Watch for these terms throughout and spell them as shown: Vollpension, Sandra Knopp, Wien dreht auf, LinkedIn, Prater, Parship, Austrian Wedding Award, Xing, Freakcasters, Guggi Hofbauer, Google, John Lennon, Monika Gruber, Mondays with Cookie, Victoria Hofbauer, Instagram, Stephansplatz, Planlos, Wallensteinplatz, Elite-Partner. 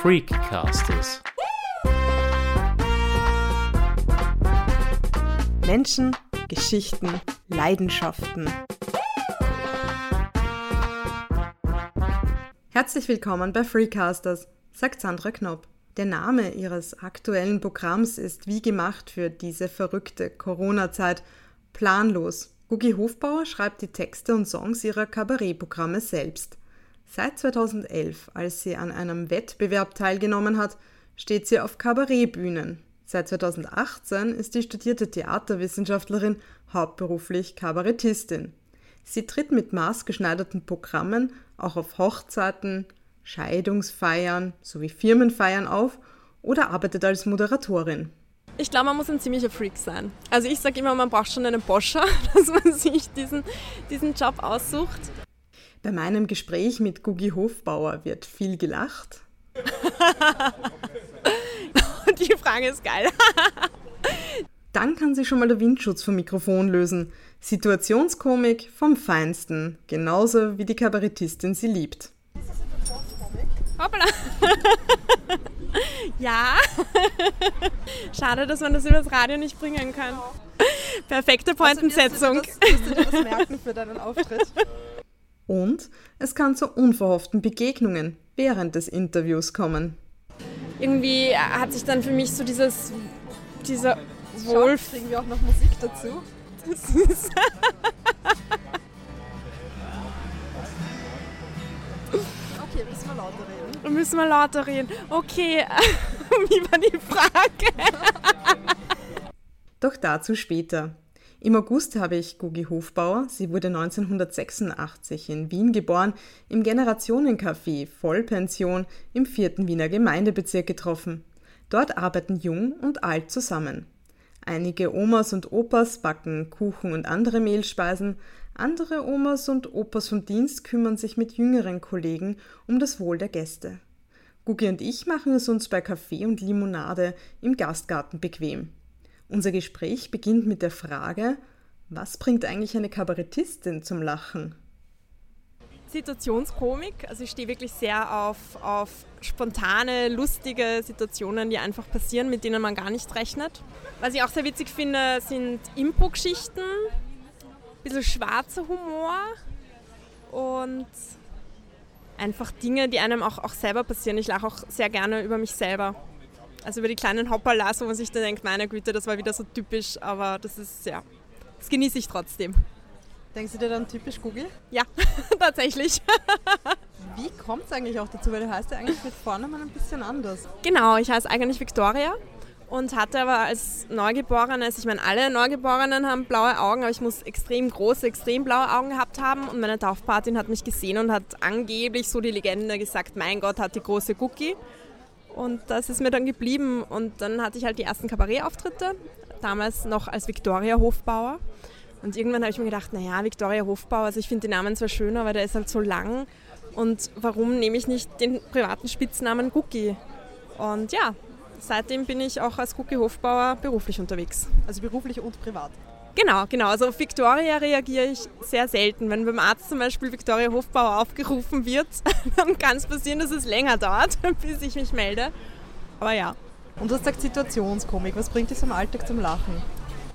Freakcasters. Menschen, Geschichten, Leidenschaften. Herzlich willkommen bei Freakcasters, sagt Sandra Knopp. Der Name ihres aktuellen Programms ist wie gemacht für diese verrückte Corona-Zeit: Planlos. Guggi Hofbauer schreibt die Texte und Songs ihrer Kabarettprogramme selbst. Seit 2011, als sie an einem Wettbewerb teilgenommen hat, steht sie auf Kabarettbühnen. Seit 2018 ist die studierte Theaterwissenschaftlerin hauptberuflich Kabarettistin. Sie tritt mit maßgeschneiderten Programmen auch auf Hochzeiten, Scheidungsfeiern sowie Firmenfeiern auf oder arbeitet als Moderatorin. Ich glaube, man muss ein ziemlicher Freak sein. Also ich sage immer, man braucht schon einen Boscher, dass man sich diesen Job aussucht. Bei meinem Gespräch mit Guggi Hofbauer wird viel gelacht. Die Frage ist geil. Dann kann sich schon mal der Windschutz vom Mikrofon lösen. Situationskomik vom Feinsten, genauso wie die Kabarettistin sie liebt. Ist das Situationskomik? Hoppla! Ja. Schade, dass man das übers Radio nicht bringen kann. Perfekte Pointensetzung. Musst du dir das merken für deinen Auftritt? Und es kann zu unverhofften Begegnungen während des Interviews kommen. Irgendwie hat sich dann für mich so dieser Wolf... Schau, kriegen wir auch noch Musik dazu? Das ist... Okay, müssen wir lauter reden. Okay, wie war die Frage? Doch dazu später. Im August habe ich Guggi Hofbauer, sie wurde 1986 in Wien geboren, im Generationencafé Vollpension im 4. Wiener Gemeindebezirk getroffen. Dort arbeiten Jung und Alt zusammen. Einige Omas und Opas backen Kuchen und andere Mehlspeisen, andere Omas und Opas vom Dienst kümmern sich mit jüngeren Kollegen um das Wohl der Gäste. Guggi und ich machen es uns bei Kaffee und Limonade im Gastgarten bequem. Unser Gespräch beginnt mit der Frage, was bringt eigentlich eine Kabarettistin zum Lachen? Situationskomik, also ich stehe wirklich sehr auf spontane, lustige Situationen, die einfach passieren, mit denen man gar nicht rechnet. Was ich auch sehr witzig finde, sind Impro-Geschichten, ein bisschen schwarzer Humor und einfach Dinge, die einem auch selber passieren. Ich lache auch sehr gerne über mich selber. Also über die kleinen Hopperlas, wo man sich dann denkt, meine Güte, das war wieder so typisch, aber das genieße ich trotzdem. Denkst du dir dann typisch Guggi? Ja, tatsächlich. Wie kommt es eigentlich auch dazu, weil du heißt ja eigentlich mit Vornamen ein bisschen anders. Genau, ich heiße eigentlich Victoria und hatte aber als Neugeborene, ich meine, alle Neugeborenen haben blaue Augen, aber ich muss extrem große, extrem blaue Augen gehabt haben und meine Taufpatin hat mich gesehen und hat angeblich, so die Legende, gesagt, mein Gott, hat die große Guggi. Und das ist mir dann geblieben und dann hatte ich halt die ersten Kabarettauftritte, damals noch als Victoria Hofbauer. Und irgendwann habe ich mir gedacht, naja, Victoria Hofbauer, also ich finde den Namen zwar schön, aber der ist halt so lang und warum nehme ich nicht den privaten Spitznamen Guggi? Und ja, seitdem bin ich auch als Guggi Hofbauer beruflich unterwegs. Also beruflich und privat? Genau. Also auf Victoria reagiere ich sehr selten. Wenn beim Arzt zum Beispiel Victoria Hofbauer aufgerufen wird, dann kann es passieren, dass es länger dauert, bis ich mich melde. Aber ja. Und das sagt Situationskomik. Was bringt dich im Alltag zum Lachen?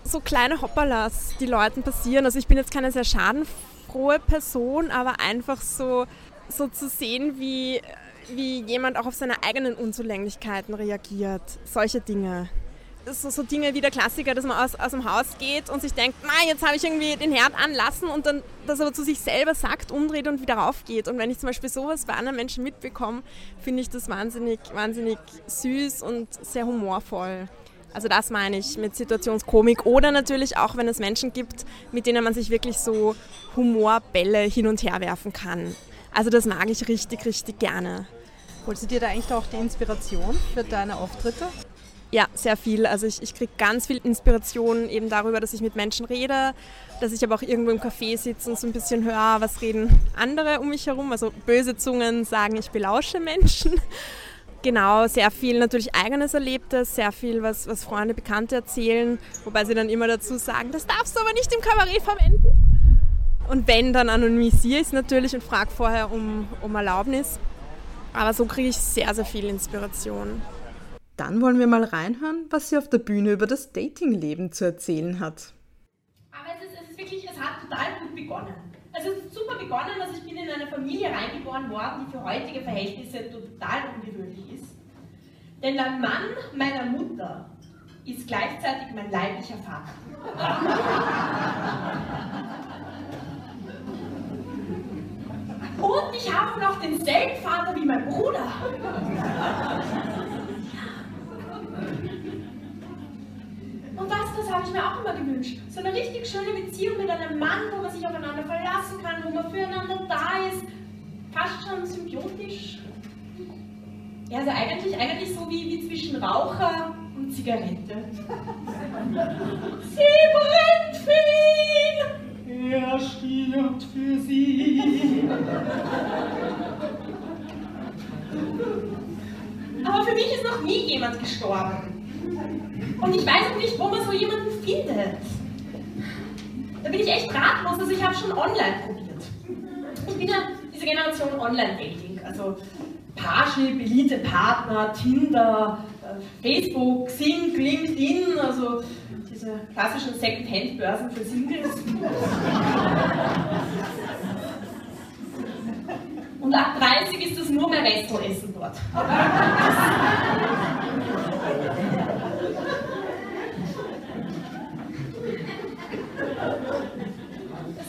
So kleine Hopperlas, die Leuten passieren. Also ich bin jetzt keine sehr schadenfrohe Person, aber einfach so zu sehen, wie jemand auch auf seine eigenen Unzulänglichkeiten reagiert. Solche Dinge. So Dinge wie der Klassiker, dass man aus dem Haus geht und sich denkt, jetzt habe ich irgendwie den Herd anlassen und dann das aber zu sich selber sagt, umdreht und wieder raufgeht. Und wenn ich zum Beispiel sowas bei anderen Menschen mitbekomme, finde ich das wahnsinnig, wahnsinnig süß und sehr humorvoll. Also das meine ich mit Situationskomik. Oder natürlich auch, wenn es Menschen gibt, mit denen man sich wirklich so Humorbälle hin und her werfen kann. Also das mag ich richtig, richtig gerne. Holst du dir da eigentlich auch die Inspiration für deine Auftritte? Ja, sehr viel. Also ich kriege ganz viel Inspiration eben darüber, dass ich mit Menschen rede, dass ich aber auch irgendwo im Café sitze und so ein bisschen höre, was reden andere um mich herum. Also böse Zungen sagen, ich belausche Menschen. Genau, sehr viel natürlich Eigenes Erlebtes, sehr viel, was Freunde, Bekannte erzählen, wobei sie dann immer dazu sagen, das darfst du aber nicht im Kabarett verwenden. Und wenn, dann anonymisiere ich es natürlich und frage vorher um Erlaubnis. Aber so kriege ich sehr, sehr viel Inspiration. Dann wollen wir mal reinhören, was sie auf der Bühne über das Datingleben zu erzählen hat. Aber es ist wirklich, es hat total gut begonnen. Also es ist super begonnen, also ich bin in eine Familie reingeboren worden, die für heutige Verhältnisse total ungewöhnlich ist. Denn der Mann meiner Mutter ist gleichzeitig mein leiblicher Vater. Und ich habe noch denselben Vater wie mein Bruder. Und das habe ich mir auch immer gewünscht. So eine richtig schöne Beziehung mit einem Mann, wo man sich aufeinander verlassen kann, wo man füreinander da ist. Fast schon symbiotisch. Ja, also eigentlich so wie zwischen Raucher und Zigarette. Sie brennt viel! Er stirbt für sie. Aber für mich ist noch nie jemand gestorben. Und ich weiß auch nicht, wo man so jemanden findet. Da bin ich echt ratlos, also ich habe schon online probiert. Ich bin ja diese Generation Online-Dating, also Parship, Elite-Partner, Tinder, Facebook, Xing, LinkedIn, also diese klassischen Second-Hand-Börsen für Singles. Und ab 30 ist das nur mehr Restauressen dort. Das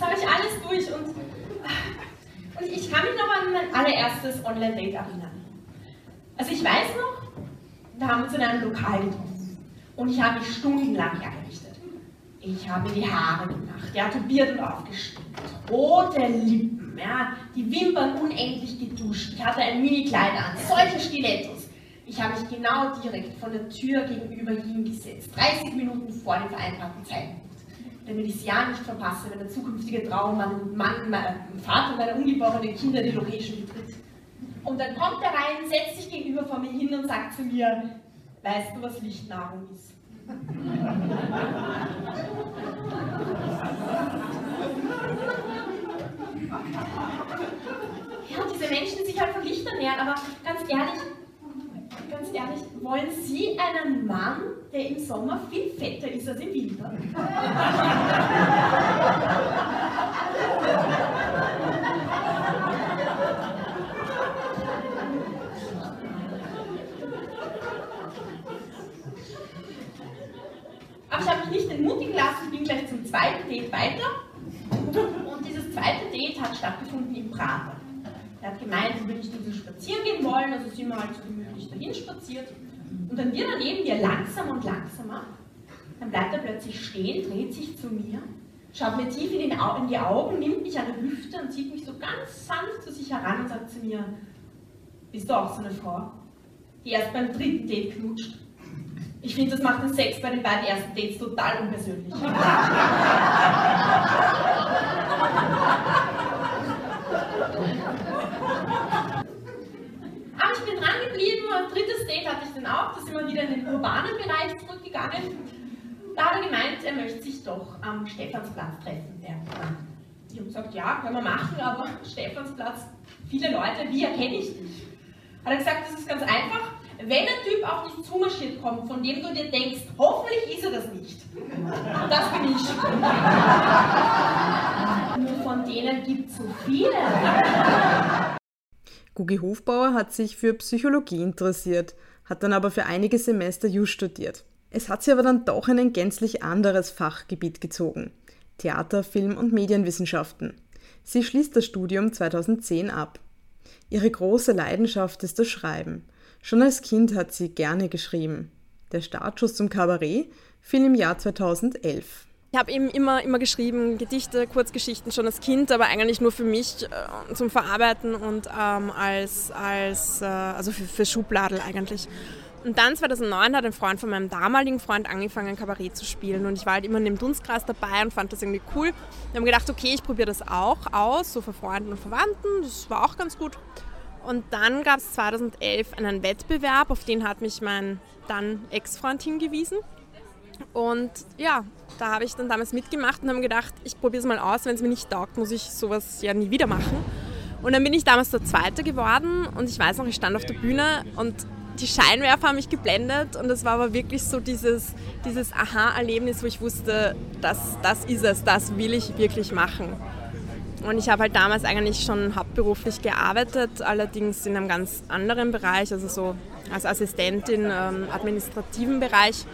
habe ich alles durch und ich kann mich noch an mein allererstes Online-Date erinnern. Also ich weiß noch, da haben wir uns in einem Lokal getroffen und ich habe mich stundenlang hergerichtet. Ich habe mir die Haare gemacht, ja, tubiert und aufgestimmt, rote Lippen, ja, die Wimpern unendlich geduscht, ich hatte ein Mini-Kleid an, solche Stilettos. Ich habe mich genau direkt von der Tür gegenüber hingesetzt, 30 Minuten vor dem vereinbarten Zeitpunkt. Damit ich das Jahr nicht verpasse, wenn der zukünftige Traummann, mein Vater und meine ungeborenen Kinder die Location betritt. Und dann kommt er rein, setzt sich gegenüber vor mir hin und sagt zu mir, weißt du, was Lichtnahrung ist? Ja, und diese Menschen, die sich halt von Licht ernähren, aber ganz ehrlich, wollen Sie einen Mann, der im Sommer viel fetter ist als im Winter? Aber ich habe mich nicht entmutigen lassen, ich bin gleich zum zweiten Date weiter. Und dieses zweite Date hat stattgefunden im Prater. Er hat gemeint, wir würden nicht nur so spazieren gehen wollen, also sind wir halt so gemütlich dahin spaziert. Und dann wird er neben mir langsam und langsamer, dann bleibt er plötzlich stehen, dreht sich zu mir, schaut mir tief in die Augen, nimmt mich an der Hüfte und zieht mich so ganz sanft zu sich heran und sagt zu mir, bist du auch so eine Frau, die erst beim dritten Date knutscht? Ich finde, das macht den Sex bei den beiden ersten Dates total unpersönlich. Aber ich bin dran geblieben, und drittes Date hatte ich dann auch, da sind wir wieder in den urbanen Bereich zurückgegangen. Da hat er gemeint, er möchte sich doch am Stephansplatz treffen. Ich habe gesagt, ja, können wir machen, aber Stephansplatz, viele Leute, wie erkenne ich dich? Hat er gesagt, das ist ganz einfach, wenn ein Typ auf dich zumarschiert kommt, von dem du dir denkst, hoffentlich ist er das nicht. Und das bin ich. Nur von denen gibt es so viele. Guggi Hofbauer hat sich für Psychologie interessiert, hat dann aber für einige Semester Jus studiert. Es hat sie aber dann doch in ein gänzlich anderes Fachgebiet gezogen: Theater, Film und Medienwissenschaften. Sie schließt das Studium 2010 ab. Ihre große Leidenschaft ist das Schreiben. Schon als Kind hat sie gerne geschrieben. Der Startschuss zum Kabarett fiel im Jahr 2011. Ich habe eben immer geschrieben, Gedichte, Kurzgeschichten schon als Kind, aber eigentlich nur für mich zum Verarbeiten und also für Schubladen eigentlich. Und dann 2009 hat ein Freund von meinem damaligen Freund angefangen, Kabarett zu spielen und ich war halt immer in dem Dunstkreis dabei und fand das irgendwie cool. Wir haben gedacht, okay, ich probiere das auch aus, so für Freunden und Verwandten, das war auch ganz gut. Und dann gab es 2011 einen Wettbewerb, auf den hat mich mein dann Ex-Freund hingewiesen. Und ja, da habe ich dann damals mitgemacht und habe mir gedacht, ich probiere es mal aus, wenn es mir nicht taugt, muss ich sowas ja nie wieder machen. Und dann bin ich damals der Zweite geworden und ich weiß noch, ich stand auf der Bühne und die Scheinwerfer haben mich geblendet und das war aber wirklich so dieses Aha-Erlebnis, wo ich wusste, das ist es, das will ich wirklich machen. Und ich habe halt damals eigentlich schon hauptberuflich gearbeitet, allerdings in einem ganz anderen Bereich, also so als Assistentin im administrativen Bereich.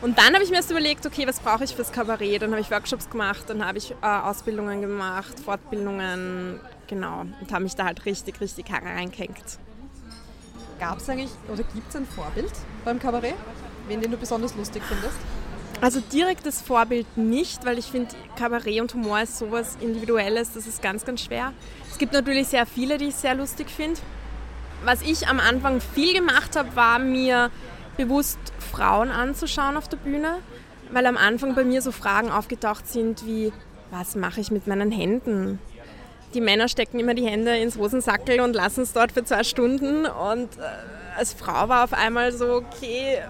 Und dann habe ich mir erst überlegt, okay, was brauche ich fürs Kabarett? Dann habe ich Workshops gemacht, dann habe ich Ausbildungen gemacht, Fortbildungen, genau. Und habe mich da halt richtig, richtig reingehängt. Gab es eigentlich, oder gibt es ein Vorbild beim Kabarett, den du besonders lustig findest? Also direktes Vorbild nicht, weil ich finde, Kabarett und Humor ist sowas Individuelles, das ist ganz, ganz schwer. Es gibt natürlich sehr viele, die ich sehr lustig finde. Was ich am Anfang viel gemacht habe, war mir bewusst Frauen anzuschauen auf der Bühne, weil am Anfang bei mir so Fragen aufgetaucht sind wie, was mache ich mit meinen Händen? Die Männer stecken immer die Hände ins Hosensackel und lassen es dort für 2 Stunden und als Frau war auf einmal so, okay,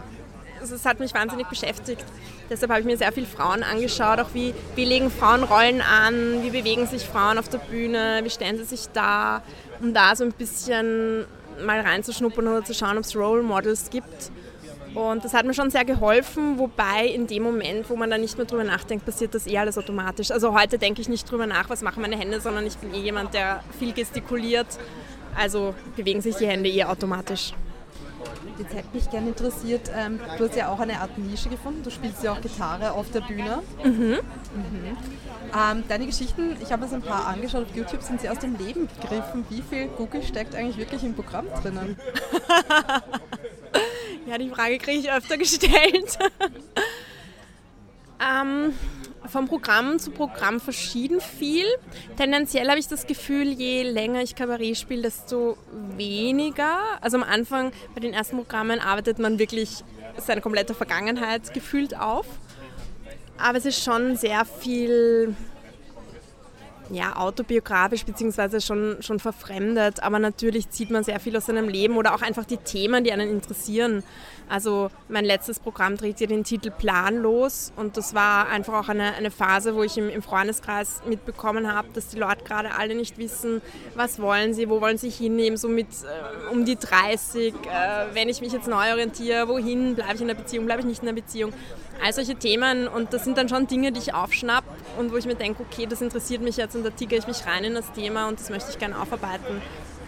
es hat mich wahnsinnig beschäftigt. Deshalb habe ich mir sehr viele Frauen angeschaut, auch wie legen Frauen Rollen an, wie bewegen sich Frauen auf der Bühne, wie stellen sie sich da, um da so ein bisschen mal reinzuschnuppern oder zu schauen, ob es Role Models gibt. Und das hat mir schon sehr geholfen, wobei in dem Moment, wo man da nicht mehr drüber nachdenkt, passiert das alles automatisch. Also heute denke ich nicht drüber nach, was machen meine Hände, sondern ich bin jemand, der viel gestikuliert. Also bewegen sich die Hände automatisch. Jetzt hätte mich gerne interessiert, du hast ja auch eine Art Nische gefunden, du spielst ja auch Gitarre auf der Bühne. Mhm. Mhm. Deine Geschichten, ich habe mir so ein paar angeschaut auf YouTube, sind sie aus dem Leben gegriffen. Wie viel Google steckt eigentlich wirklich im Programm drinnen? Ja, die Frage kriege ich öfter gestellt. Vom Programm zu Programm verschieden viel. Tendenziell habe ich das Gefühl, je länger ich Kabarett spiele, desto weniger. Also am Anfang, bei den ersten Programmen, arbeitet man wirklich seine komplette Vergangenheit gefühlt auf. Aber es ist schon sehr viel autobiografisch bzw. schon verfremdet. Aber natürlich zieht man sehr viel aus seinem Leben oder auch einfach die Themen, die einen interessieren. Also mein letztes Programm trägt ja den Titel Planlos und das war einfach auch eine Phase, wo ich im Freundeskreis mitbekommen habe, dass die Leute gerade alle nicht wissen, was wollen sie, wo wollen sie hinnehmen, so mit um die 30, wenn ich mich jetzt neu orientiere, wohin, bleibe ich in einer Beziehung, bleibe ich nicht in einer Beziehung, all solche Themen und das sind dann schon Dinge, die ich aufschnapp und wo ich mir denke, okay, das interessiert mich jetzt und da tigere ich mich rein in das Thema und das möchte ich gerne aufarbeiten.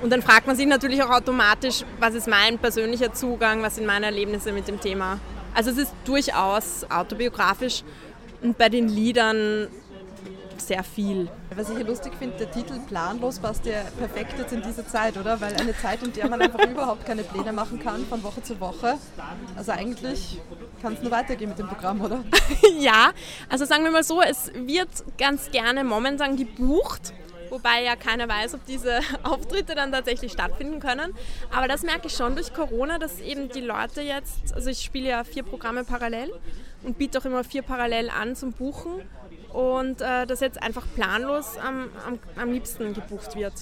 Und dann fragt man sich natürlich auch automatisch, was ist mein persönlicher Zugang, was sind meine Erlebnisse mit dem Thema. Also es ist durchaus autobiografisch und bei den Liedern sehr viel. Was ich hier lustig finde, der Titel Planlos passt ja perfekt jetzt in diese Zeit, oder? Weil eine Zeit, in der man einfach überhaupt keine Pläne machen kann, von Woche zu Woche. Also eigentlich kann es nur weitergehen mit dem Programm, oder? Ja, also sagen wir mal so, es wird ganz gerne momentan gebucht. Wobei ja keiner weiß, ob diese Auftritte dann tatsächlich stattfinden können. Aber das merke ich schon durch Corona, dass eben die Leute jetzt, also ich spiele ja 4 Programme parallel und biete auch immer 4 parallel an zum Buchen und dass jetzt einfach planlos am liebsten gebucht wird.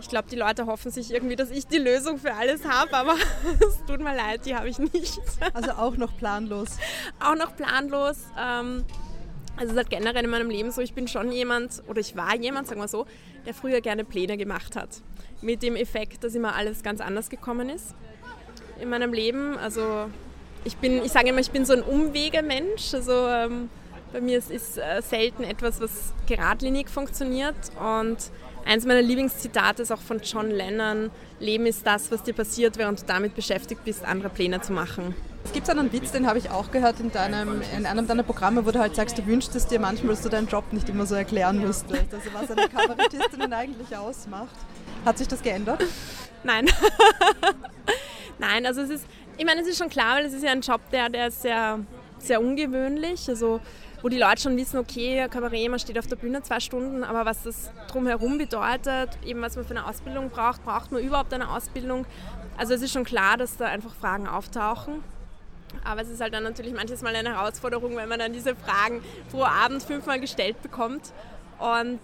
Ich glaube, die Leute hoffen sich irgendwie, dass ich die Lösung für alles habe, aber es tut mir leid, die habe ich nicht. Also auch noch planlos? Auch noch planlos. Also es ist halt generell in meinem Leben so, ich bin schon jemand, oder ich war jemand, sagen wir so, der früher gerne Pläne gemacht hat. Mit dem Effekt, dass immer alles ganz anders gekommen ist in meinem Leben. Also ich sage immer, ich bin so ein Umwegemensch. Also bei mir ist selten etwas, was geradlinig funktioniert. Und eins meiner Lieblingszitate ist auch von John Lennon, Leben ist das, was dir passiert, während du damit beschäftigt bist, andere Pläne zu machen. Es gibt einen Witz, den habe ich auch gehört in einem deiner Programme, wo du halt sagst, du wünschst es dir manchmal, dass du deinen Job nicht immer so erklären müsstest. Also was eine Kabarettistin eigentlich ausmacht. Hat sich das geändert? Nein. Nein, also es ist schon klar, weil es ist ja ein Job, der ist sehr, sehr ungewöhnlich. Also wo die Leute schon wissen, okay, Kabarett, man steht auf der Bühne 2 Stunden, aber was das drumherum bedeutet, eben was man für eine Ausbildung braucht man überhaupt eine Ausbildung? Also es ist schon klar, dass da einfach Fragen auftauchen. Aber es ist halt dann natürlich manches Mal eine Herausforderung, wenn man dann diese Fragen pro Abend 5-mal gestellt bekommt. Und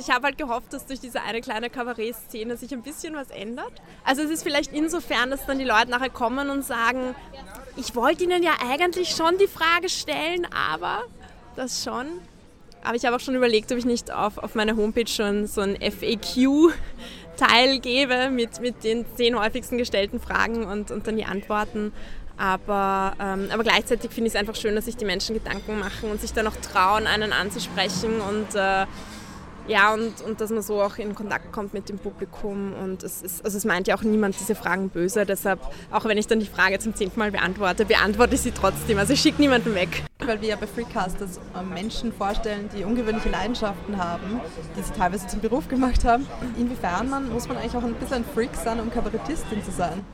ich habe halt gehofft, dass durch diese eine kleine Kabarett-Szene sich ein bisschen was ändert. Also es ist vielleicht insofern, dass dann die Leute nachher kommen und sagen, ich wollte Ihnen ja eigentlich schon die Frage stellen, aber das schon. Aber ich habe auch schon überlegt, ob ich nicht auf meiner Homepage schon so ein FAQ-Teil gebe mit den 10 häufigsten gestellten Fragen und dann die Antworten. Aber gleichzeitig finde ich es einfach schön, dass sich die Menschen Gedanken machen und sich dann auch trauen, einen anzusprechen und dass man so auch in Kontakt kommt mit dem Publikum. Und es meint ja auch niemand diese Fragen böse, deshalb, auch wenn ich dann die Frage zum 10. Mal beantworte ich sie trotzdem. Also ich schicke niemanden weg. Weil wir ja bei Freakcasters Menschen vorstellen, die ungewöhnliche Leidenschaften haben, die sie teilweise zum Beruf gemacht haben. Inwiefern muss man eigentlich auch ein bisschen ein Freak sein, um Kabarettistin zu sein?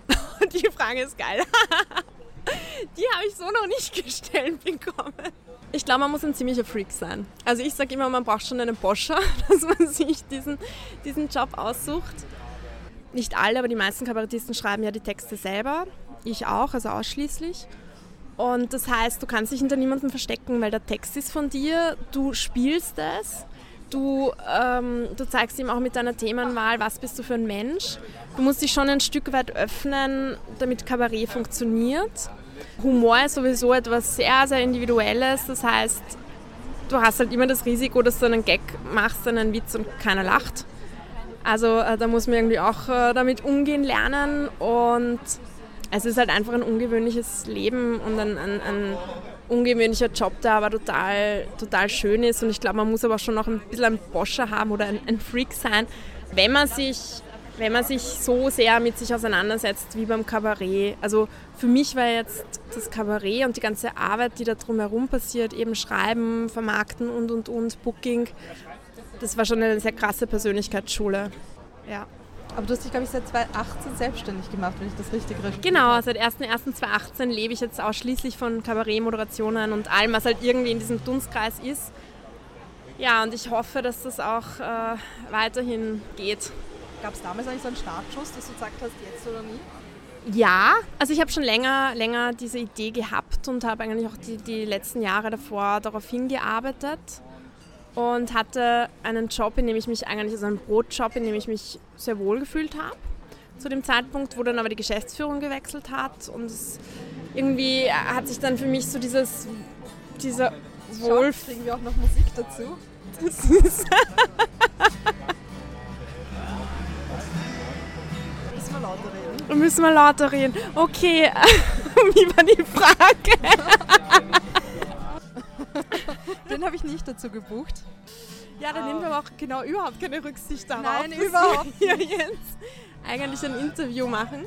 Die Frage ist geil. Die habe ich so noch nicht gestellt bekommen. Ich glaube, man muss ein ziemlicher Freak sein. Also ich sage immer, man braucht schon einen Boscher, dass man sich diesen Job aussucht. Nicht alle, aber die meisten Kabarettisten schreiben ja die Texte selber. Ich auch, also ausschließlich. Und das heißt, du kannst dich hinter niemandem verstecken, weil der Text ist von dir, du spielst es. Du zeigst ihm auch mit deiner Themenwahl, was bist du für ein Mensch. Du musst dich schon ein Stück weit öffnen, damit Kabarett funktioniert. Humor ist sowieso etwas sehr, sehr Individuelles. Das heißt, du hast halt immer das Risiko, dass du einen Gag machst, einen Witz und keiner lacht. Also da muss man irgendwie auch damit umgehen lernen. Und es ist halt einfach ein ungewöhnliches Leben und ein ungewöhnlicher Job, der aber total, total schön ist. Und ich glaube, man muss aber schon noch ein bisschen einen Boscher haben oder ein Freak sein, wenn man sich so sehr mit sich auseinandersetzt wie beim Kabarett. Also für mich war jetzt das Kabarett und die ganze Arbeit, die da drumherum passiert, eben Schreiben, Vermarkten und, Booking, das war schon eine sehr krasse Persönlichkeitsschule. Ja. Aber du hast dich, glaube ich, seit 2018 selbstständig gemacht, wenn ich das richtig recherchiere. Genau, seit 01.01.2018 lebe ich jetzt ausschließlich von Kabarettmoderationen und allem, was halt irgendwie in diesem Dunstkreis ist. Ja, und ich hoffe, dass das auch weiterhin geht. Gab es damals eigentlich so einen Startschuss, dass du gesagt hast, jetzt oder nie? Ja, also ich habe schon länger diese Idee gehabt und habe eigentlich auch die letzten Jahre davor darauf hingearbeitet. Und hatte einen Job, einen Brotjob, in dem ich mich sehr wohl gefühlt habe. Zu dem Zeitpunkt, wo dann aber die Geschäftsführung gewechselt hat. Und irgendwie hat sich dann für mich so dieser Wolf... Schaut, kriegen wir auch noch Musik dazu? Das ist... Müssen wir lauter reden. Okay, wie war die Frage? Den habe ich nicht dazu gebucht. Ja, da nehmen wir aber auch überhaupt keine Rücksicht darauf. Nein, überhaupt nicht. Jetzt eigentlich ein Interview machen.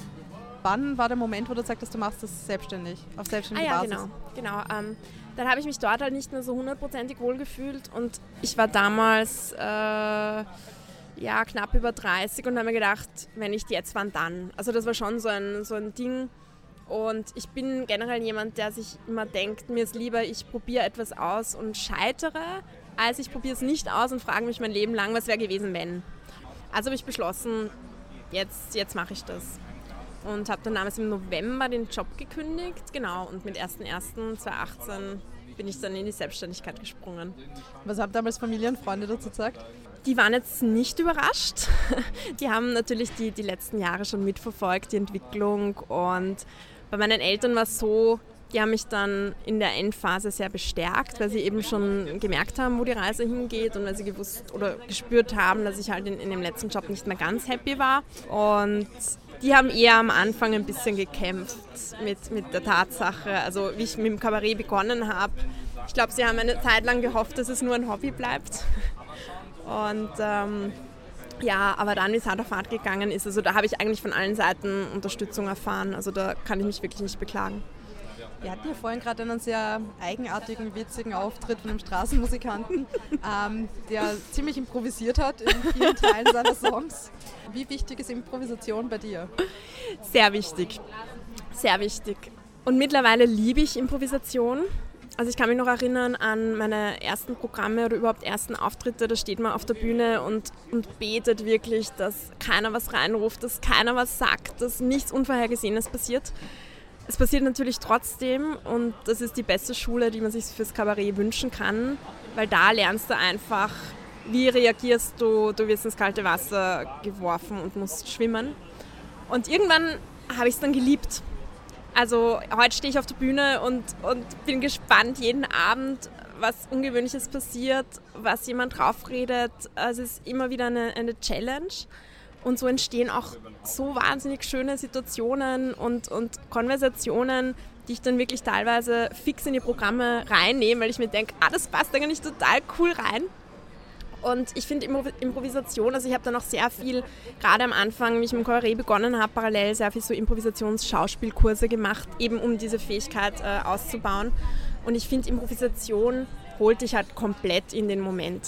Wann war der Moment, wo du sagst, dass du machst das selbstständig, auf selbstständiger Basis? Ja, genau. Dann habe ich mich dort halt nicht mehr so 100%ig wohlgefühlt und ich war damals knapp über 30 und habe mir gedacht, wenn nicht jetzt, wann dann? Also das war schon so ein Ding. Und ich bin generell jemand, der sich immer denkt, mir ist lieber, ich probiere etwas aus und scheitere, als ich probiere es nicht aus und frage mich mein Leben lang, was wäre gewesen, wenn. Also habe ich beschlossen, jetzt mache ich das. Und habe dann damals im November den Job gekündigt, genau, und mit 01.01.2018 bin ich dann in die Selbstständigkeit gesprungen. Was haben damals Familie und Freunde dazu gesagt? Die waren jetzt nicht überrascht. Die haben natürlich die letzten Jahre schon mitverfolgt, die Entwicklung, und bei meinen Eltern war es so, die haben mich dann in der Endphase sehr bestärkt, weil sie eben schon gemerkt haben, wo die Reise hingeht und weil sie gewusst oder gespürt haben, dass ich halt in dem letzten Job nicht mehr ganz happy war. Und die haben eher am Anfang ein bisschen gekämpft mit der Tatsache, also wie ich mit dem Kabarett begonnen habe. Ich glaube, sie haben eine Zeit lang gehofft, dass es nur ein Hobby bleibt. Und aber dann, wie es hart auf hart gegangen ist, also da habe ich eigentlich von allen Seiten Unterstützung erfahren. Also da kann ich mich wirklich nicht beklagen. Wir hatten ja vorhin gerade einen sehr eigenartigen, witzigen Auftritt von einem Straßenmusikanten, der ziemlich improvisiert hat in vielen Teilen seiner Songs. Wie wichtig ist Improvisation bei dir? Sehr wichtig, sehr wichtig. Und mittlerweile liebe ich Improvisation. Also ich kann mich noch erinnern an meine ersten Programme oder überhaupt ersten Auftritte, da steht man auf der Bühne und betet wirklich, dass keiner was reinruft, dass keiner was sagt, dass nichts Unvorhergesehenes passiert. Es passiert natürlich trotzdem und das ist die beste Schule, die man sich fürs Kabarett wünschen kann, weil da lernst du einfach, wie reagierst du, du wirst ins kalte Wasser geworfen und musst schwimmen. Und irgendwann habe ich es dann geliebt. Also heute stehe ich auf der Bühne und bin gespannt jeden Abend, was Ungewöhnliches passiert, was jemand draufredet. Also es ist immer wieder eine Challenge. Und so entstehen auch so wahnsinnig schöne Situationen und Konversationen, die ich dann wirklich teilweise fix in die Programme reinnehme, weil ich mir denke, das passt eigentlich total cool rein. Und ich finde Improvisation, also ich habe dann auch sehr viel, gerade am Anfang, wie ich mit dem Kabarett begonnen habe, parallel sehr viel so Improvisationsschauspielkurse gemacht, eben um diese Fähigkeit auszubauen. Und ich finde, Improvisation holt dich halt komplett in den Moment.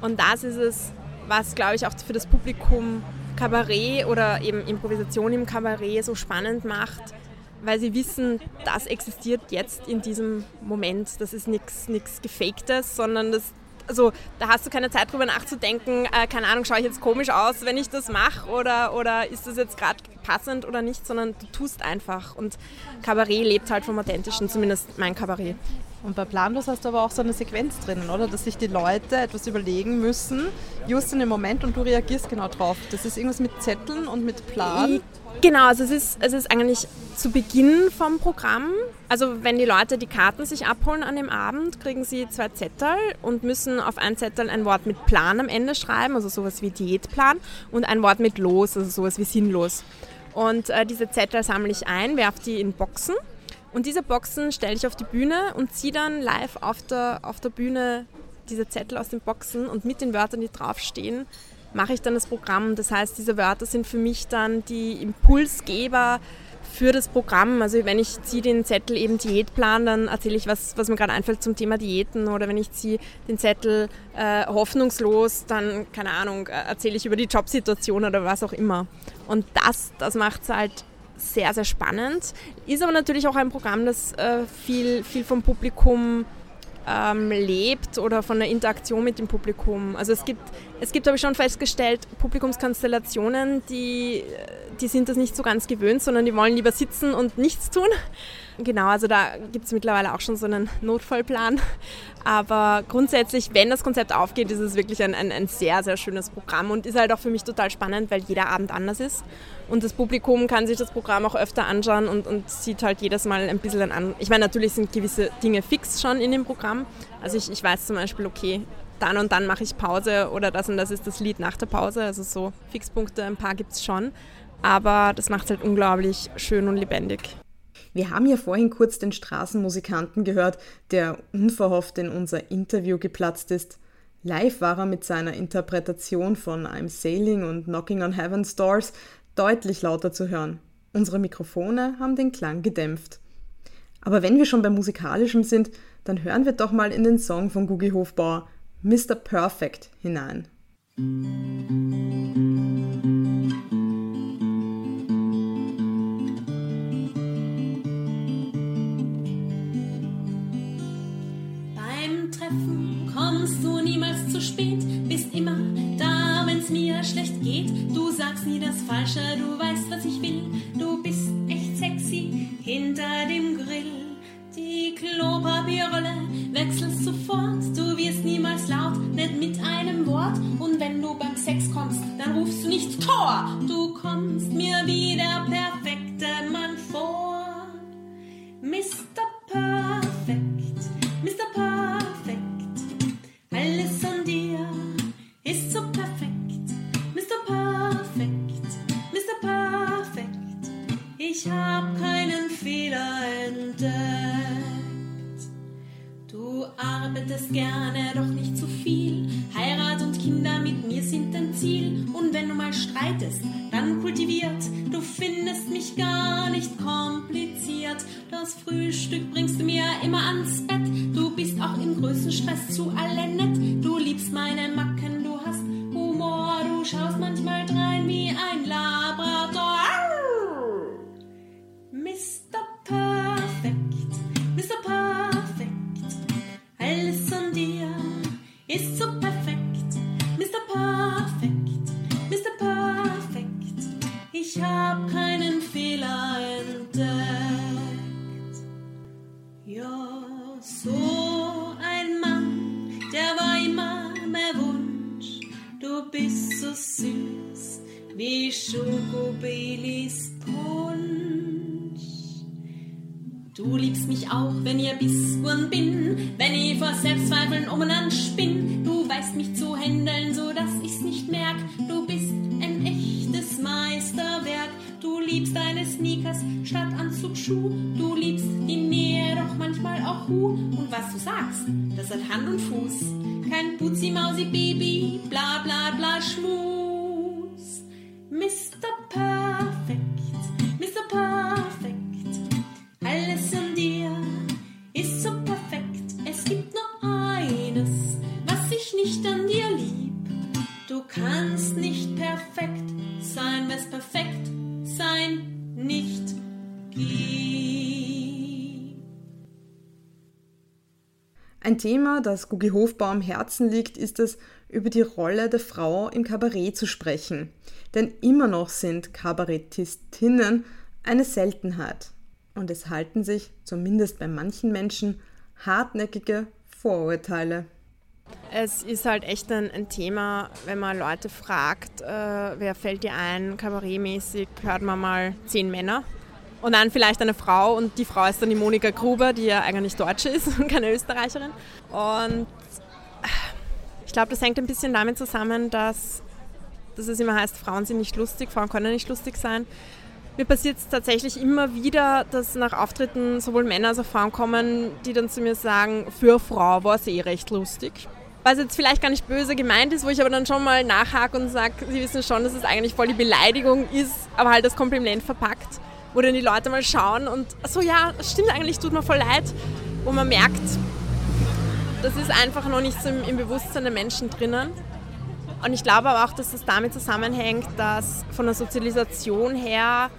Und das ist es, was, glaube ich, auch für das Publikum Kabarett oder eben Improvisation im Kabarett so spannend macht, weil sie wissen, das existiert jetzt in diesem Moment. Das ist nichts Gefaktes, sondern das, also, da hast du keine Zeit drüber nachzudenken, keine Ahnung, schaue ich jetzt komisch aus, wenn ich das mache, oder ist das jetzt gerade passend oder nicht, sondern du tust einfach. Und Kabarett lebt halt vom Authentischen, zumindest mein Kabarett. Und bei Planlos hast du aber auch so eine Sequenz drinnen, oder? Dass sich die Leute etwas überlegen müssen, just in dem Moment, und du reagierst genau drauf. Das ist irgendwas mit Zetteln und mit Plan. Genau, also es ist eigentlich zu Beginn vom Programm. Also wenn die Leute die Karten sich abholen an dem Abend, kriegen sie 2 Zettel und müssen auf einen Zettel ein Wort mit Plan am Ende schreiben, also sowas wie Diätplan, und ein Wort mit los, also sowas wie sinnlos. Und diese Zettel sammle ich ein, werfe die in Boxen. Und diese Boxen stelle ich auf die Bühne und ziehe dann live auf der Bühne diese Zettel aus den Boxen, und mit den Wörtern, die draufstehen, mache ich dann das Programm. Das heißt, diese Wörter sind für mich dann die Impulsgeber für das Programm. Also wenn ich ziehe den Zettel eben Diätplan, dann erzähle ich was mir gerade einfällt zum Thema Diäten. Oder wenn ich ziehe den Zettel hoffnungslos, dann, keine Ahnung, erzähle ich über die Jobsituation oder was auch immer. Und das macht es halt sehr, sehr spannend. Ist aber natürlich auch ein Programm, das viel vom Publikum lebt oder von der Interaktion mit dem Publikum. Also es gibt, habe ich schon festgestellt, Publikumskonstellationen, die sind das nicht so ganz gewöhnt, sondern die wollen lieber sitzen und nichts tun. Genau, also da gibt es mittlerweile auch schon so einen Notfallplan. Aber grundsätzlich, wenn das Konzept aufgeht, ist es wirklich ein sehr, sehr schönes Programm und ist halt auch für mich total spannend, weil jeder Abend anders ist. Und das Publikum kann sich das Programm auch öfter anschauen und sieht halt jedes Mal ein bisschen an. Ich meine, natürlich sind gewisse Dinge fix schon in dem Programm. Also ich weiß zum Beispiel, okay, dann und dann mache ich Pause, oder das und das ist das Lied nach der Pause. Also so Fixpunkte, ein paar gibt es schon. Aber das macht es halt unglaublich schön und lebendig. Wir haben ja vorhin kurz den Straßenmusikanten gehört, der unverhofft in unser Interview geplatzt ist. Live war er mit seiner Interpretation von I'm Sailing und Knocking on Heaven's Doors deutlich lauter zu hören. Unsere Mikrofone haben den Klang gedämpft. Aber wenn wir schon beim Musikalischen sind, dann hören wir doch mal in den Song von Guggi Hofbauer, Mr. Perfect, hinein. Kommst du niemals zu spät, bist immer da, wenn's mir schlecht geht. Du sagst nie das Falsche, du weißt, was ich will. Du bist echt sexy hinter dem Grill. Die Klopapierrolle wechselst sofort. Du wirst niemals laut, nicht mit einem Wort. Und wenn du beim Sex kommst, dann rufst du nicht Tor. Du kommst mir wie der perfekte Mann vor. Mr. Perfect, Mr. Perfect. Alles an dir ist so perfekt, Mr. Perfect, Mr. Perfect. Ich hab keinen Fehler entdeckt. Du arbeitest gerne, doch nicht zu viel. Heirat und Kinder mit mir sind dein Ziel. Und wenn du mal streitest, dann kultiviert. Du findest mich gar nicht kompliziert. Das Frühstück bringst du mir immer ans Bett. Du bist auch im größten Stress zu allen nett. Du liebst meine Macken, du hast Humor. Du schaust manchmal drein wie ein Labrador. Arr! Mr. Perfect, Mr. Perfect. Alles an dir ist so perfekt. Mr. Perfect, Mr. Perfect. Ich hab keinen Fehler entdeckt. Ja. So ein Mann, der war immer mein Wunsch. Du bist so süß wie Schokobaileys Punsch. Du liebst mich auch, wenn ihr Bisspurn bin, wenn ich vor Selbstzweifeln umeinander spinn. Du weißt mich zu händeln, so dass ich's nicht merk. Du bist ein echtes Meisterwerk. Du liebst deine Sneakers statt Anzugsschuh. Du liebst die Nähe, doch manchmal auch Hu. Und was du sagst, das hat Hand und Fuß. Kein Butzi-Mausi-Baby, bla bla bla Schmus. Mr. Perfect, Mr. Perfect. Alles an dir ist so perfekt, es gibt nur eines, was ich nicht an dir lieb. Du kannst nicht perfekt sein, was perfekt sein nicht gibt. Ein Thema, das Guggi Hofbauer am Herzen liegt, ist es, über die Rolle der Frau im Kabarett zu sprechen. Denn immer noch sind Kabarettistinnen eine Seltenheit. Und es halten sich, zumindest bei manchen Menschen, hartnäckige Vorurteile. Es ist halt echt ein Thema, wenn man Leute fragt, wer fällt dir ein, kabarettmäßig, hört man mal 10 Männer und dann vielleicht eine Frau, und die Frau ist dann die Monika Gruber, die ja eigentlich Deutsche ist und keine Österreicherin. Und ich glaube, das hängt ein bisschen damit zusammen, dass es immer heißt, Frauen sind nicht lustig, Frauen können nicht lustig sein. Mir passiert es tatsächlich immer wieder, dass nach Auftritten sowohl Männer als auch Frauen kommen, die dann zu mir sagen, für Frau war es eh recht lustig. Was jetzt vielleicht gar nicht böse gemeint ist, wo ich aber dann schon mal nachhake und sage, sie wissen schon, dass es eigentlich voll die Beleidigung ist, aber halt das Kompliment verpackt, wo dann die Leute mal schauen und so, ja, das stimmt eigentlich, tut mir voll leid, wo man merkt, das ist einfach noch nicht so im Bewusstsein der Menschen drinnen. Und ich glaube aber auch, dass das damit zusammenhängt, dass von der Sozialisation her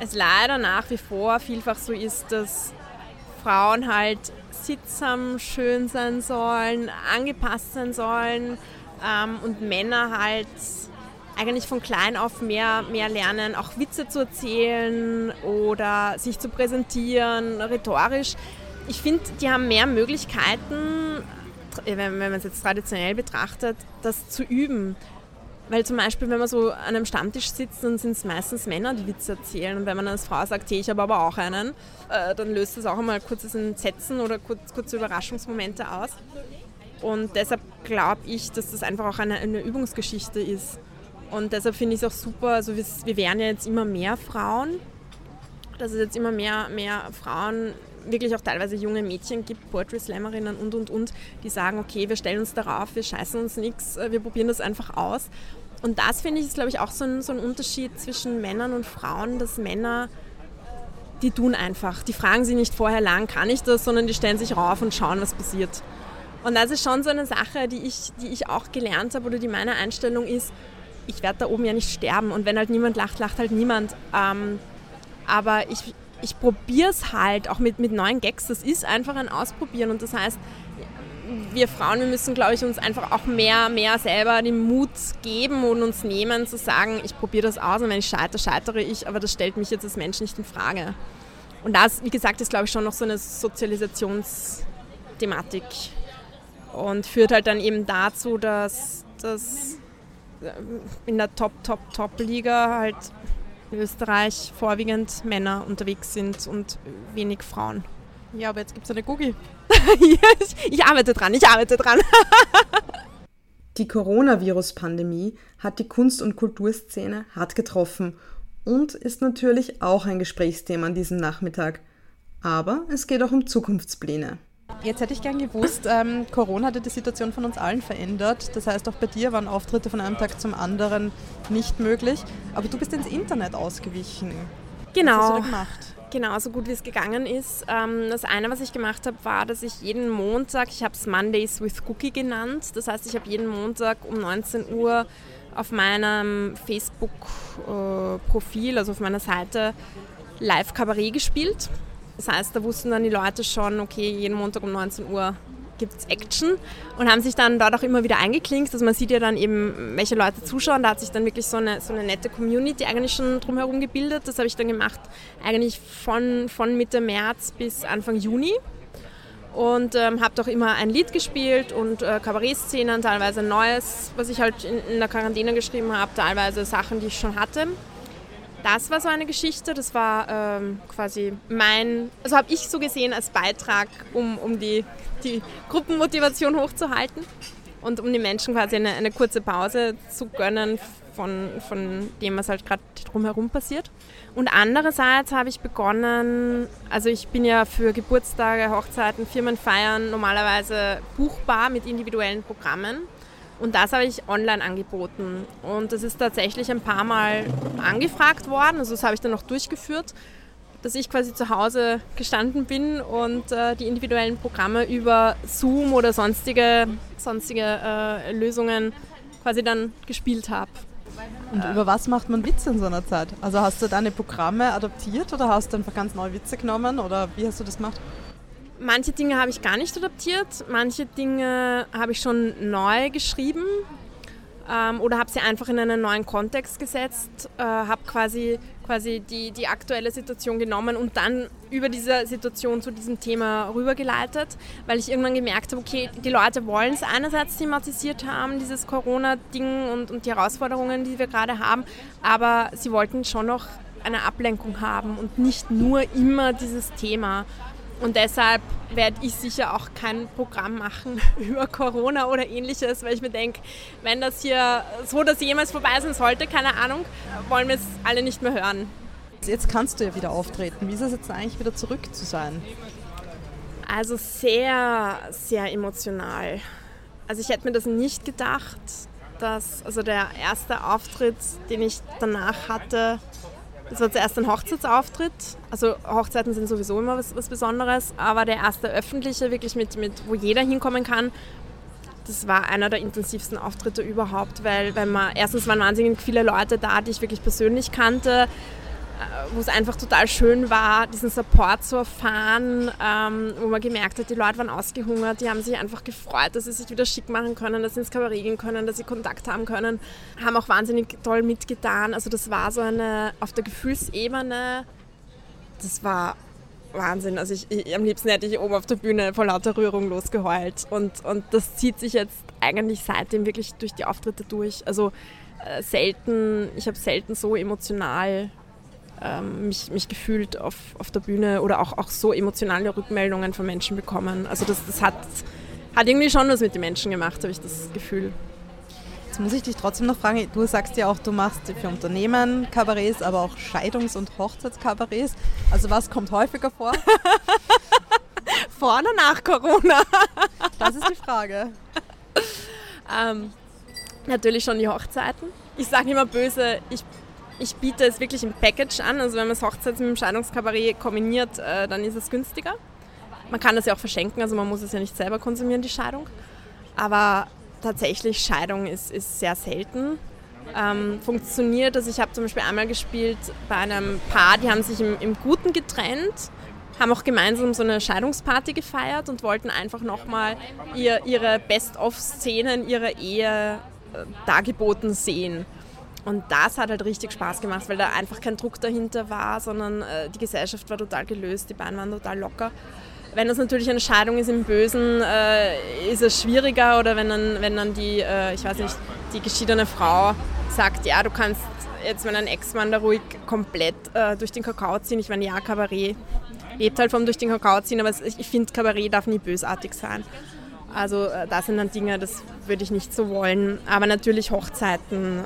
es leider nach wie vor vielfach so ist, dass Frauen halt sittsam, schön sein sollen, angepasst sein sollen und Männer halt eigentlich von klein auf mehr lernen, auch Witze zu erzählen oder sich zu präsentieren, rhetorisch. Ich finde, die haben mehr Möglichkeiten, wenn man es jetzt traditionell betrachtet, das zu üben. Weil zum Beispiel, wenn man so an einem Stammtisch sitzt, dann sind es meistens Männer, die Witze erzählen. Und wenn man als Frau sagt, hey, ich habe aber auch einen, dann löst das auch einmal kurzes Entsetzen oder kurze Überraschungsmomente aus. Und deshalb glaube ich, dass das einfach auch eine Übungsgeschichte ist. Und deshalb finde ich es auch super, also wir werden ja jetzt immer mehr Frauen, dass es jetzt immer mehr Frauen, wirklich auch teilweise junge Mädchen gibt, Poetry-Slammerinnen und, die sagen, okay, wir stellen uns darauf, wir scheißen uns nichts, wir probieren das einfach aus. Und das, finde ich, ist, glaube ich, auch so ein Unterschied zwischen Männern und Frauen, dass Männer, die tun einfach, die fragen sie nicht vorher lang, kann ich das, sondern die stellen sich rauf und schauen, was passiert. Und das ist schon so eine Sache, die ich auch gelernt habe oder die meine Einstellung ist, ich werde da oben ja nicht sterben und wenn halt niemand lacht, lacht halt niemand. Aber ich probiere es halt, auch mit neuen Gags, das ist einfach ein Ausprobieren und das heißt, wir Frauen, wir müssen, glaube ich, uns einfach auch mehr selber den Mut geben und uns nehmen, zu sagen, ich probiere das aus und wenn ich scheitere, scheitere ich, aber das stellt mich jetzt als Mensch nicht in Frage. Und das, wie gesagt, ist, glaube ich, schon noch so eine Sozialisationsthematik und führt halt dann eben dazu, dass in der Top-Liga halt in Österreich vorwiegend Männer unterwegs sind und wenig Frauen. Ja, aber jetzt gibt es eine Guggi. Ich arbeite dran. Die Coronavirus-Pandemie hat die Kunst- und Kulturszene hart getroffen und ist natürlich auch ein Gesprächsthema an diesem Nachmittag. Aber es geht auch um Zukunftspläne. Jetzt hätte ich gern gewusst, Corona hat die Situation von uns allen verändert. Das heißt, auch bei dir waren Auftritte von einem Tag zum anderen nicht möglich. Aber du bist ins Internet ausgewichen. Genau. Was hast du da gemacht? Genau, so gut wie es gegangen ist. Das eine, was ich gemacht habe, war, dass ich jeden Montag, ich habe es Mondays with Cookie genannt. Das heißt, ich habe jeden Montag um 19 Uhr auf meinem Facebook-Profil, also auf meiner Seite, Live-Kabarett gespielt. Das heißt, da wussten dann die Leute schon, okay, jeden Montag um 19 Uhr gibt es Action und haben sich dann dort auch immer wieder eingeklinkt. Also man sieht ja dann eben, welche Leute zuschauen. Da hat sich dann wirklich so eine nette Community eigentlich schon drumherum gebildet. Das habe ich dann gemacht eigentlich von Mitte März bis Anfang Juni und habe doch immer ein Lied gespielt und Kabarettszenen, teilweise Neues, was ich halt in der Quarantäne geschrieben habe, teilweise Sachen, die ich schon hatte. Das war so eine Geschichte, das war quasi mein, also habe ich so gesehen als Beitrag, um die Gruppenmotivation hochzuhalten und um den Menschen quasi eine kurze Pause zu gönnen von dem, was halt gerade drumherum passiert. Und andererseits habe ich begonnen, also ich bin ja für Geburtstage, Hochzeiten, Firmenfeiern normalerweise buchbar mit individuellen Programmen. Und das habe ich online angeboten und das ist tatsächlich ein paar Mal angefragt worden, also das habe ich dann auch durchgeführt, dass ich quasi zu Hause gestanden bin und die individuellen Programme über Zoom oder sonstige Lösungen quasi dann gespielt habe. Und über was macht man Witze in so einer Zeit? Also hast du deine Programme adaptiert oder hast du einfach ganz neue Witze genommen oder wie hast du das gemacht? Manche Dinge habe ich gar nicht adaptiert, manche Dinge habe ich schon neu geschrieben oder habe sie einfach in einen neuen Kontext gesetzt, habe quasi die aktuelle Situation genommen und dann über diese Situation zu diesem Thema rübergeleitet, weil ich irgendwann gemerkt habe, okay, die Leute wollen es einerseits thematisiert haben, dieses Corona-Ding und die Herausforderungen, die wir gerade haben, aber sie wollten schon noch eine Ablenkung haben und nicht nur immer dieses Thema. Und deshalb werde ich sicher auch kein Programm machen über Corona oder Ähnliches, weil ich mir denke, wenn das hier so, dass jemals vorbei sein sollte, keine Ahnung, wollen wir es alle nicht mehr hören. Jetzt kannst du ja wieder auftreten. Wie ist es jetzt eigentlich, wieder zurück zu sein? Also sehr, sehr emotional. Also ich hätte mir das nicht gedacht, dass, also der erste Auftritt, den ich danach hatte, das war zuerst ein Hochzeitsauftritt, also Hochzeiten sind sowieso immer was Besonderes, aber der erste öffentliche, wirklich mit wo jeder hinkommen kann, das war einer der intensivsten Auftritte überhaupt, weil man, erstens waren wahnsinnig viele Leute da, die ich wirklich persönlich kannte, wo es einfach total schön war, diesen Support zu erfahren, wo man gemerkt hat, die Leute waren ausgehungert, die haben sich einfach gefreut, dass sie sich wieder schick machen können, dass sie ins Kabarett gehen können, dass sie Kontakt haben können, haben auch wahnsinnig toll mitgetan. Also das war so eine, auf der Gefühlsebene, das war Wahnsinn. Also ich am liebsten hätte ich oben auf der Bühne vor lauter Rührung losgeheult und das zieht sich jetzt eigentlich seitdem wirklich durch die Auftritte durch. Also ich habe selten so emotional mich gefühlt auf der Bühne oder auch so emotionale Rückmeldungen von Menschen bekommen. Also das hat irgendwie schon was mit den Menschen gemacht, habe ich das Gefühl. Jetzt muss ich dich trotzdem noch fragen, du sagst ja auch, du machst für Unternehmen Kabarets, aber auch Scheidungs- und Hochzeitskabarets. Also was kommt häufiger vor? Vor oder nach Corona? Das ist die Frage. Natürlich schon die Hochzeiten. Ich sage immer böse, Ich biete es wirklich im Package an, also wenn man das Hochzeits- mit dem Scheidungskabarett kombiniert, dann ist es günstiger. Man kann das ja auch verschenken, also man muss es ja nicht selber konsumieren, die Scheidung. Aber tatsächlich, Scheidung ist sehr selten. Funktioniert, also ich habe zum Beispiel einmal gespielt bei einem Paar, die haben sich im Guten getrennt, haben auch gemeinsam so eine Scheidungsparty gefeiert und wollten einfach nochmal ihre Best-of-Szenen ihrer Ehe dargeboten sehen. Und das hat halt richtig Spaß gemacht, weil da einfach kein Druck dahinter war, sondern die Gesellschaft war total gelöst, die beiden waren total locker. Wenn das natürlich eine Scheidung ist im Bösen, ist es schwieriger. Oder wenn dann die geschiedene Frau sagt, ja, du kannst jetzt meinen Ex-Mann da ruhig komplett durch den Kakao ziehen. Ich meine, ja, Kabarett lebt halt vom durch den Kakao ziehen, aber ich finde, Kabarett darf nie bösartig sein. Also das sind dann Dinge, das würde ich nicht so wollen. Aber natürlich Hochzeiten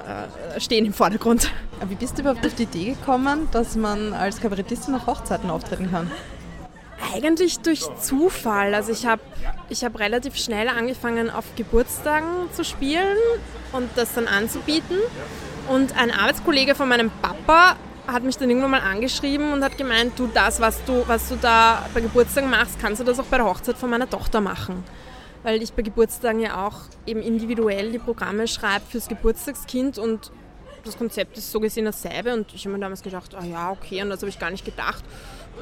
stehen im Vordergrund. Wie bist du überhaupt auf die Idee gekommen, dass man als Kabarettistin auf Hochzeiten auftreten kann? Eigentlich durch Zufall. Also ich hab relativ schnell angefangen, auf Geburtstagen zu spielen und das dann anzubieten. Und ein Arbeitskollege von meinem Papa hat mich dann irgendwann mal angeschrieben und hat gemeint, du, das, was du da bei Geburtstagen machst, kannst du das auch bei der Hochzeit von meiner Tochter machen. Weil ich bei Geburtstagen ja auch eben individuell die Programme schreibe fürs Geburtstagskind und das Konzept ist so gesehen dasselbe und ich habe mir damals gedacht, ah ja, okay, und das habe ich gar nicht gedacht.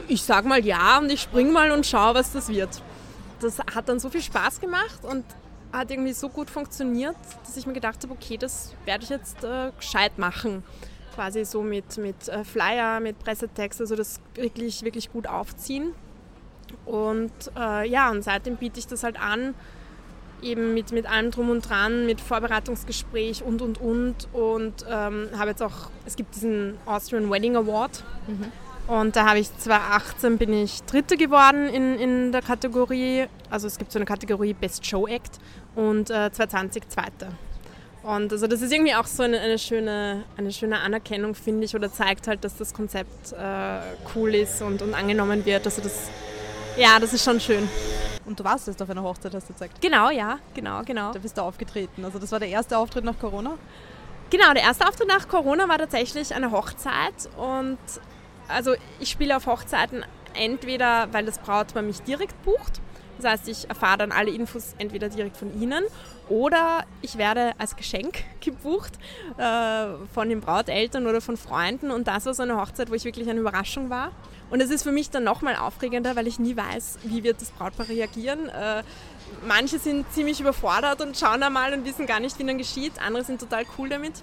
Ich sage mal ja und ich springe mal und schaue, was das wird. Das hat dann so viel Spaß gemacht und hat irgendwie so gut funktioniert, dass ich mir gedacht habe, okay, das werde ich jetzt gescheit machen. Quasi so mit Flyer, mit Pressetext, also das wirklich, wirklich gut aufziehen. Und seitdem biete ich das halt an, eben mit allem drum und dran, mit Vorbereitungsgespräch und habe jetzt auch, es gibt diesen Austrian Wedding Award, und da habe ich 2018 bin ich Dritte geworden in der Kategorie, also es gibt so eine Kategorie Best Show Act, und 2020 Zweite. Und also das ist irgendwie auch so eine schöne Anerkennung, finde ich, oder zeigt halt, dass das Konzept cool ist und angenommen wird. Also das, ja, das ist schon schön. Und du warst jetzt auf einer Hochzeit, hast du gesagt? Genau, ja, genau. Da bist du aufgetreten. Also das war der erste Auftritt nach Corona? Genau, der erste Auftritt nach Corona war tatsächlich eine Hochzeit. Und also ich spiele auf Hochzeiten entweder, weil das Brautpaar mich direkt bucht. Das heißt, ich erfahre dann alle Infos entweder direkt von ihnen oder ich werde als Geschenk gebucht von den Brauteltern oder von Freunden. Und das war so eine Hochzeit, wo ich wirklich eine Überraschung war. Und es ist für mich dann nochmal aufregender, weil ich nie weiß, wie wird das Brautpaar reagieren. Manche sind ziemlich überfordert und schauen da mal und wissen gar nicht, wie dann geschieht. Andere sind total cool damit.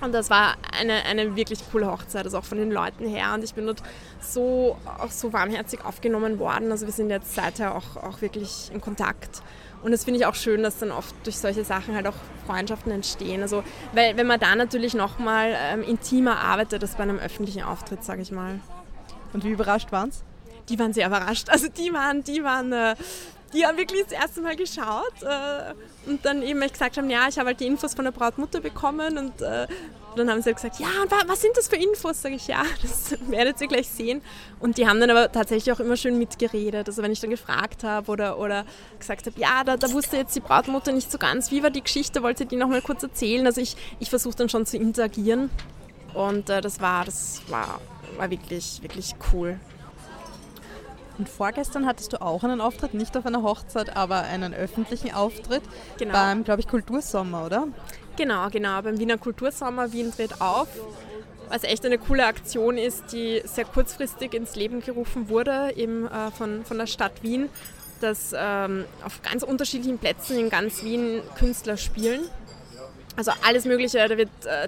Und das war eine wirklich coole Hochzeit, also auch von den Leuten her. Und ich bin dort auch so warmherzig aufgenommen worden. Also wir sind jetzt seither auch wirklich in Kontakt. Und das finde ich auch schön, dass dann oft durch solche Sachen halt auch Freundschaften entstehen. Also weil, wenn man da natürlich nochmal intimer arbeitet als bei einem öffentlichen Auftritt, sage ich mal. Und wie überrascht waren es? Die waren sehr überrascht. Also die haben wirklich das erste Mal geschaut und dann eben gesagt haben, ja, ich habe halt die Infos von der Brautmutter bekommen und dann haben sie halt gesagt, ja, und was sind das für Infos? Sag ich, ja, das werdet ihr gleich sehen. Und die haben dann aber tatsächlich auch immer schön mitgeredet. Also wenn ich dann gefragt habe oder gesagt habe, ja, da wusste jetzt die Brautmutter nicht so ganz, wie war die Geschichte, wollte die nochmal kurz erzählen. Also ich versuche dann schon zu interagieren und das war wirklich, wirklich cool. Und vorgestern hattest du auch einen Auftritt, nicht auf einer Hochzeit, aber einen öffentlichen Auftritt, genau. Beim, glaube ich, Kultursommer, oder? Genau, beim Wiener Kultursommer, Wien dreht auf, was echt eine coole Aktion ist, die sehr kurzfristig ins Leben gerufen wurde, eben von der Stadt Wien, dass auf ganz unterschiedlichen Plätzen in ganz Wien Künstler spielen. Also alles Mögliche, da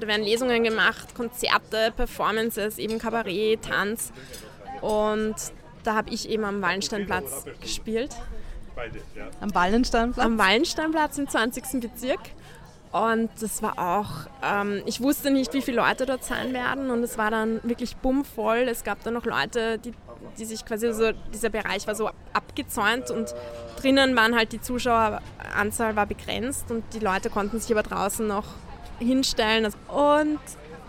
werden Lesungen gemacht, Konzerte, Performances, eben Kabarett, Tanz und da habe ich eben am Wallensteinplatz gespielt. Am Wallensteinplatz? Am Wallensteinplatz im 20. Bezirk. Und das war auch, ich wusste nicht, wie viele Leute dort sein werden. Und es war dann wirklich bummvoll. Es gab dann noch Leute, die sich quasi so, dieser Bereich war so abgezäunt. Und drinnen waren halt die Zuschaueranzahl war begrenzt. Und die Leute konnten sich aber draußen noch hinstellen.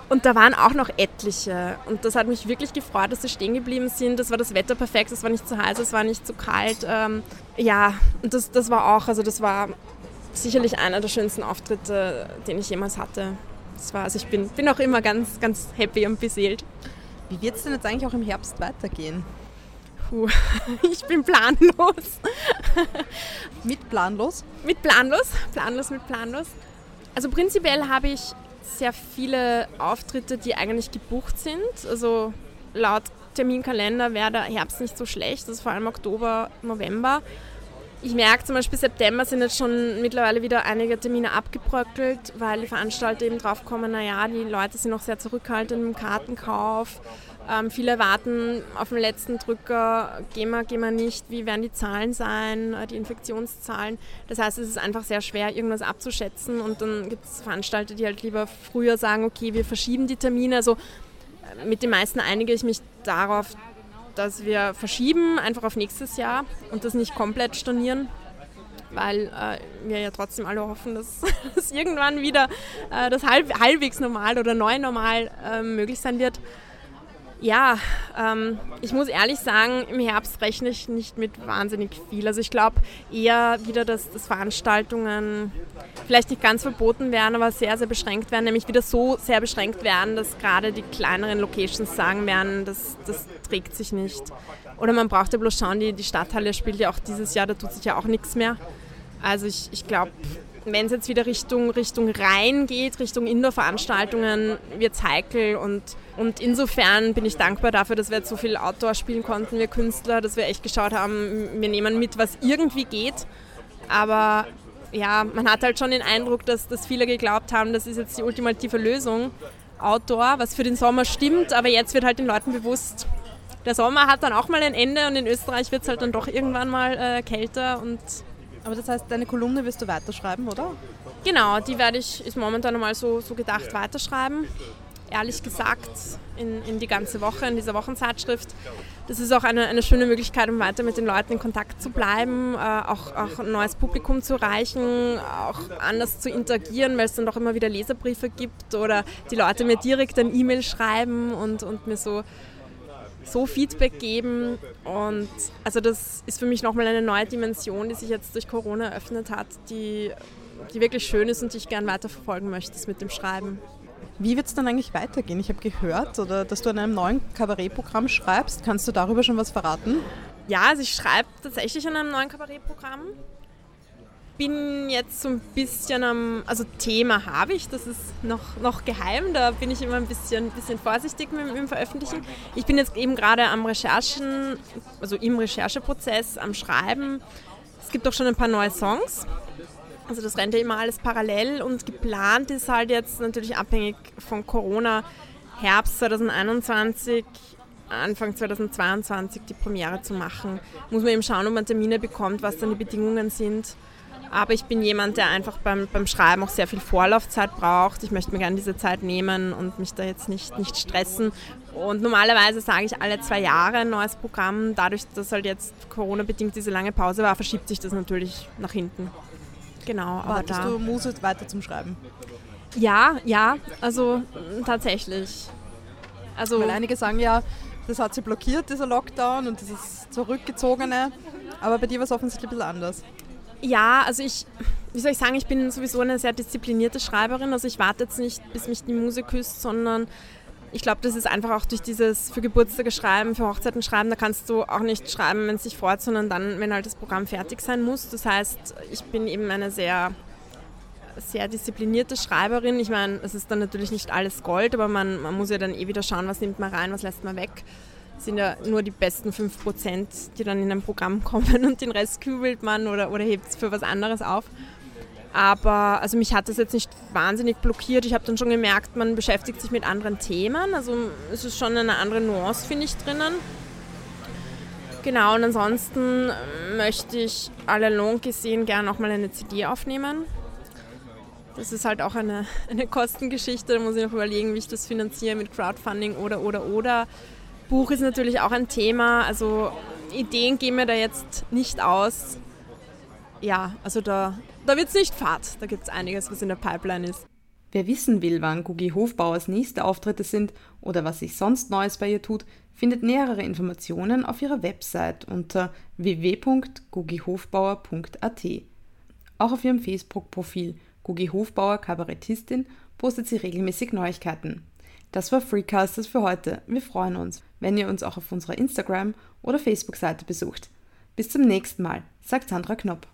Und da waren auch noch etliche. Und das hat mich wirklich gefreut, dass sie stehen geblieben sind. Das war das Wetter perfekt, es war nicht zu heiß, es war nicht zu kalt. Ja, und das war auch, also das war sicherlich einer der schönsten Auftritte, den ich jemals hatte. Das war, also ich bin auch immer ganz, ganz happy und beseelt. Wie wird es denn jetzt eigentlich auch im Herbst weitergehen? Ich bin planlos. Mit planlos? Mit planlos, planlos mit planlos. Also prinzipiell habe ich sehr viele Auftritte, die eigentlich gebucht sind. Also laut Terminkalender wäre der Herbst nicht so schlecht, also vor allem Oktober, November. Ich merke zum Beispiel, September sind jetzt schon mittlerweile wieder einige Termine abgebröckelt, weil die Veranstalter eben drauf kommen, naja, die Leute sind noch sehr zurückhaltend im Kartenkauf. Viele warten auf den letzten Drücker, gehen wir nicht, wie werden die Zahlen sein, die Infektionszahlen. Das heißt, es ist einfach sehr schwer, irgendwas abzuschätzen. Und dann gibt es Veranstalter, die halt lieber früher sagen, okay, wir verschieben die Termine. Also mit den meisten einige ich mich darauf, dass wir verschieben, einfach auf nächstes Jahr und das nicht komplett stornieren, weil wir ja trotzdem alle hoffen, dass irgendwann wieder das halbwegs normal oder neu normal möglich sein wird. Ja, ich muss ehrlich sagen, im Herbst rechne ich nicht mit wahnsinnig viel. Also ich glaube eher wieder, dass Veranstaltungen vielleicht nicht ganz verboten werden, aber sehr, sehr beschränkt werden. Nämlich wieder so sehr beschränkt werden, dass gerade die kleineren Locations sagen werden, das trägt sich nicht. Oder man braucht ja bloß schauen, die Stadthalle spielt ja auch dieses Jahr, da tut sich ja auch nichts mehr. Also ich glaube, wenn es jetzt wieder Richtung Rhein geht, Richtung Indoor-Veranstaltungen, wird's heikel und insofern bin ich dankbar dafür, dass wir jetzt so viel Outdoor spielen konnten, wir Künstler, dass wir echt geschaut haben, wir nehmen mit, was irgendwie geht, aber ja, man hat halt schon den Eindruck, dass viele geglaubt haben, das ist jetzt die ultimative Lösung, Outdoor, was für den Sommer stimmt, aber jetzt wird halt den Leuten bewusst, der Sommer hat dann auch mal ein Ende und in Österreich wird's halt dann doch irgendwann mal kälter und Aber das heißt, deine Kolumne wirst du weiterschreiben, oder? Genau, die werde ich, ist momentan mal so gedacht, weiterschreiben. Ehrlich gesagt, in die ganze Woche, in dieser Wochenzeitschrift. Das ist auch eine schöne Möglichkeit, um weiter mit den Leuten in Kontakt zu bleiben, auch ein neues Publikum zu erreichen, auch anders zu interagieren, weil es dann doch immer wieder Leserbriefe gibt oder die Leute mir direkt ein E-Mail schreiben und mir so Feedback geben. Und also das ist für mich nochmal eine neue Dimension, die sich jetzt durch Corona eröffnet hat, die wirklich schön ist und die ich gern weiterverfolgen möchte, das mit dem Schreiben. Wie wird es dann eigentlich weitergehen? Ich habe gehört, oder dass du an einem neuen Kabarettprogramm schreibst. Kannst du darüber schon was verraten? Ja, also ich schreibe tatsächlich an einem neuen Kabarettprogramm. Bin jetzt so ein bisschen also Thema habe ich, das ist noch geheim, da bin ich immer ein bisschen vorsichtig mit dem Veröffentlichen. Ich bin jetzt eben gerade im Rechercheprozess am Schreiben. Es gibt auch schon ein paar neue Songs. Also das rennt ja immer alles parallel und geplant ist halt jetzt natürlich abhängig von Corona Herbst 2021, Anfang 2022 die Premiere zu machen. Muss man eben schauen, ob man Termine bekommt, was dann die Bedingungen sind. Aber ich bin jemand, der einfach beim Schreiben auch sehr viel Vorlaufzeit braucht. Ich möchte mir gerne diese Zeit nehmen und mich da jetzt nicht stressen. Und normalerweise sage ich alle 2 Jahre ein neues Programm. Dadurch, dass halt jetzt Corona-bedingt diese lange Pause war, verschiebt sich das natürlich nach hinten. Genau, wartest du Muse weiter zum Schreiben? Ja, also tatsächlich. Also, weil einige sagen ja, das hat sie blockiert, dieser Lockdown und dieses Zurückgezogene, aber bei dir war es offensichtlich ein bisschen anders. Ja, also ich bin sowieso eine sehr disziplinierte Schreiberin, also ich warte jetzt nicht, bis mich die Muse küsst, sondern ich glaube, das ist einfach auch durch dieses für Geburtstage schreiben, für Hochzeiten schreiben, da kannst du auch nicht schreiben, wenn es dich freut, sondern dann, wenn halt das Programm fertig sein muss. Das heißt, ich bin eben eine sehr, sehr disziplinierte Schreiberin. Ich meine, es ist dann natürlich nicht alles Gold, aber man muss ja dann eh wieder schauen, was nimmt man rein, was lässt man weg. Das sind ja nur die besten 5%, die dann in ein Programm kommen und den Rest kübelt man oder hebt es für was anderes auf. Aber also mich hat das jetzt nicht wahnsinnig blockiert. Ich habe dann schon gemerkt, man beschäftigt sich mit anderen Themen. Also es ist schon eine andere Nuance, finde ich, drinnen. Genau, und ansonsten möchte ich all along gesehen gerne auch mal eine CD aufnehmen. Das ist halt auch eine Kostengeschichte. Da muss ich noch überlegen, wie ich das finanziere mit Crowdfunding oder. Buch ist natürlich auch ein Thema. Also Ideen gehen mir da jetzt nicht aus. Ja, also da wird es nicht fad. Da gibt es einiges, was in der Pipeline ist. Wer wissen will, wann Guggi Hofbauers nächste Auftritte sind oder was sich sonst Neues bei ihr tut, findet nähere Informationen auf ihrer Website unter www.guggihofbauer.at. Auch auf ihrem Facebook-Profil Guggi Hofbauer Kabarettistin postet sie regelmäßig Neuigkeiten. Das war Freakcasters für heute. Wir freuen uns, wenn ihr uns auch auf unserer Instagram- oder Facebook-Seite besucht. Bis zum nächsten Mal, sagt Sandra Knopp.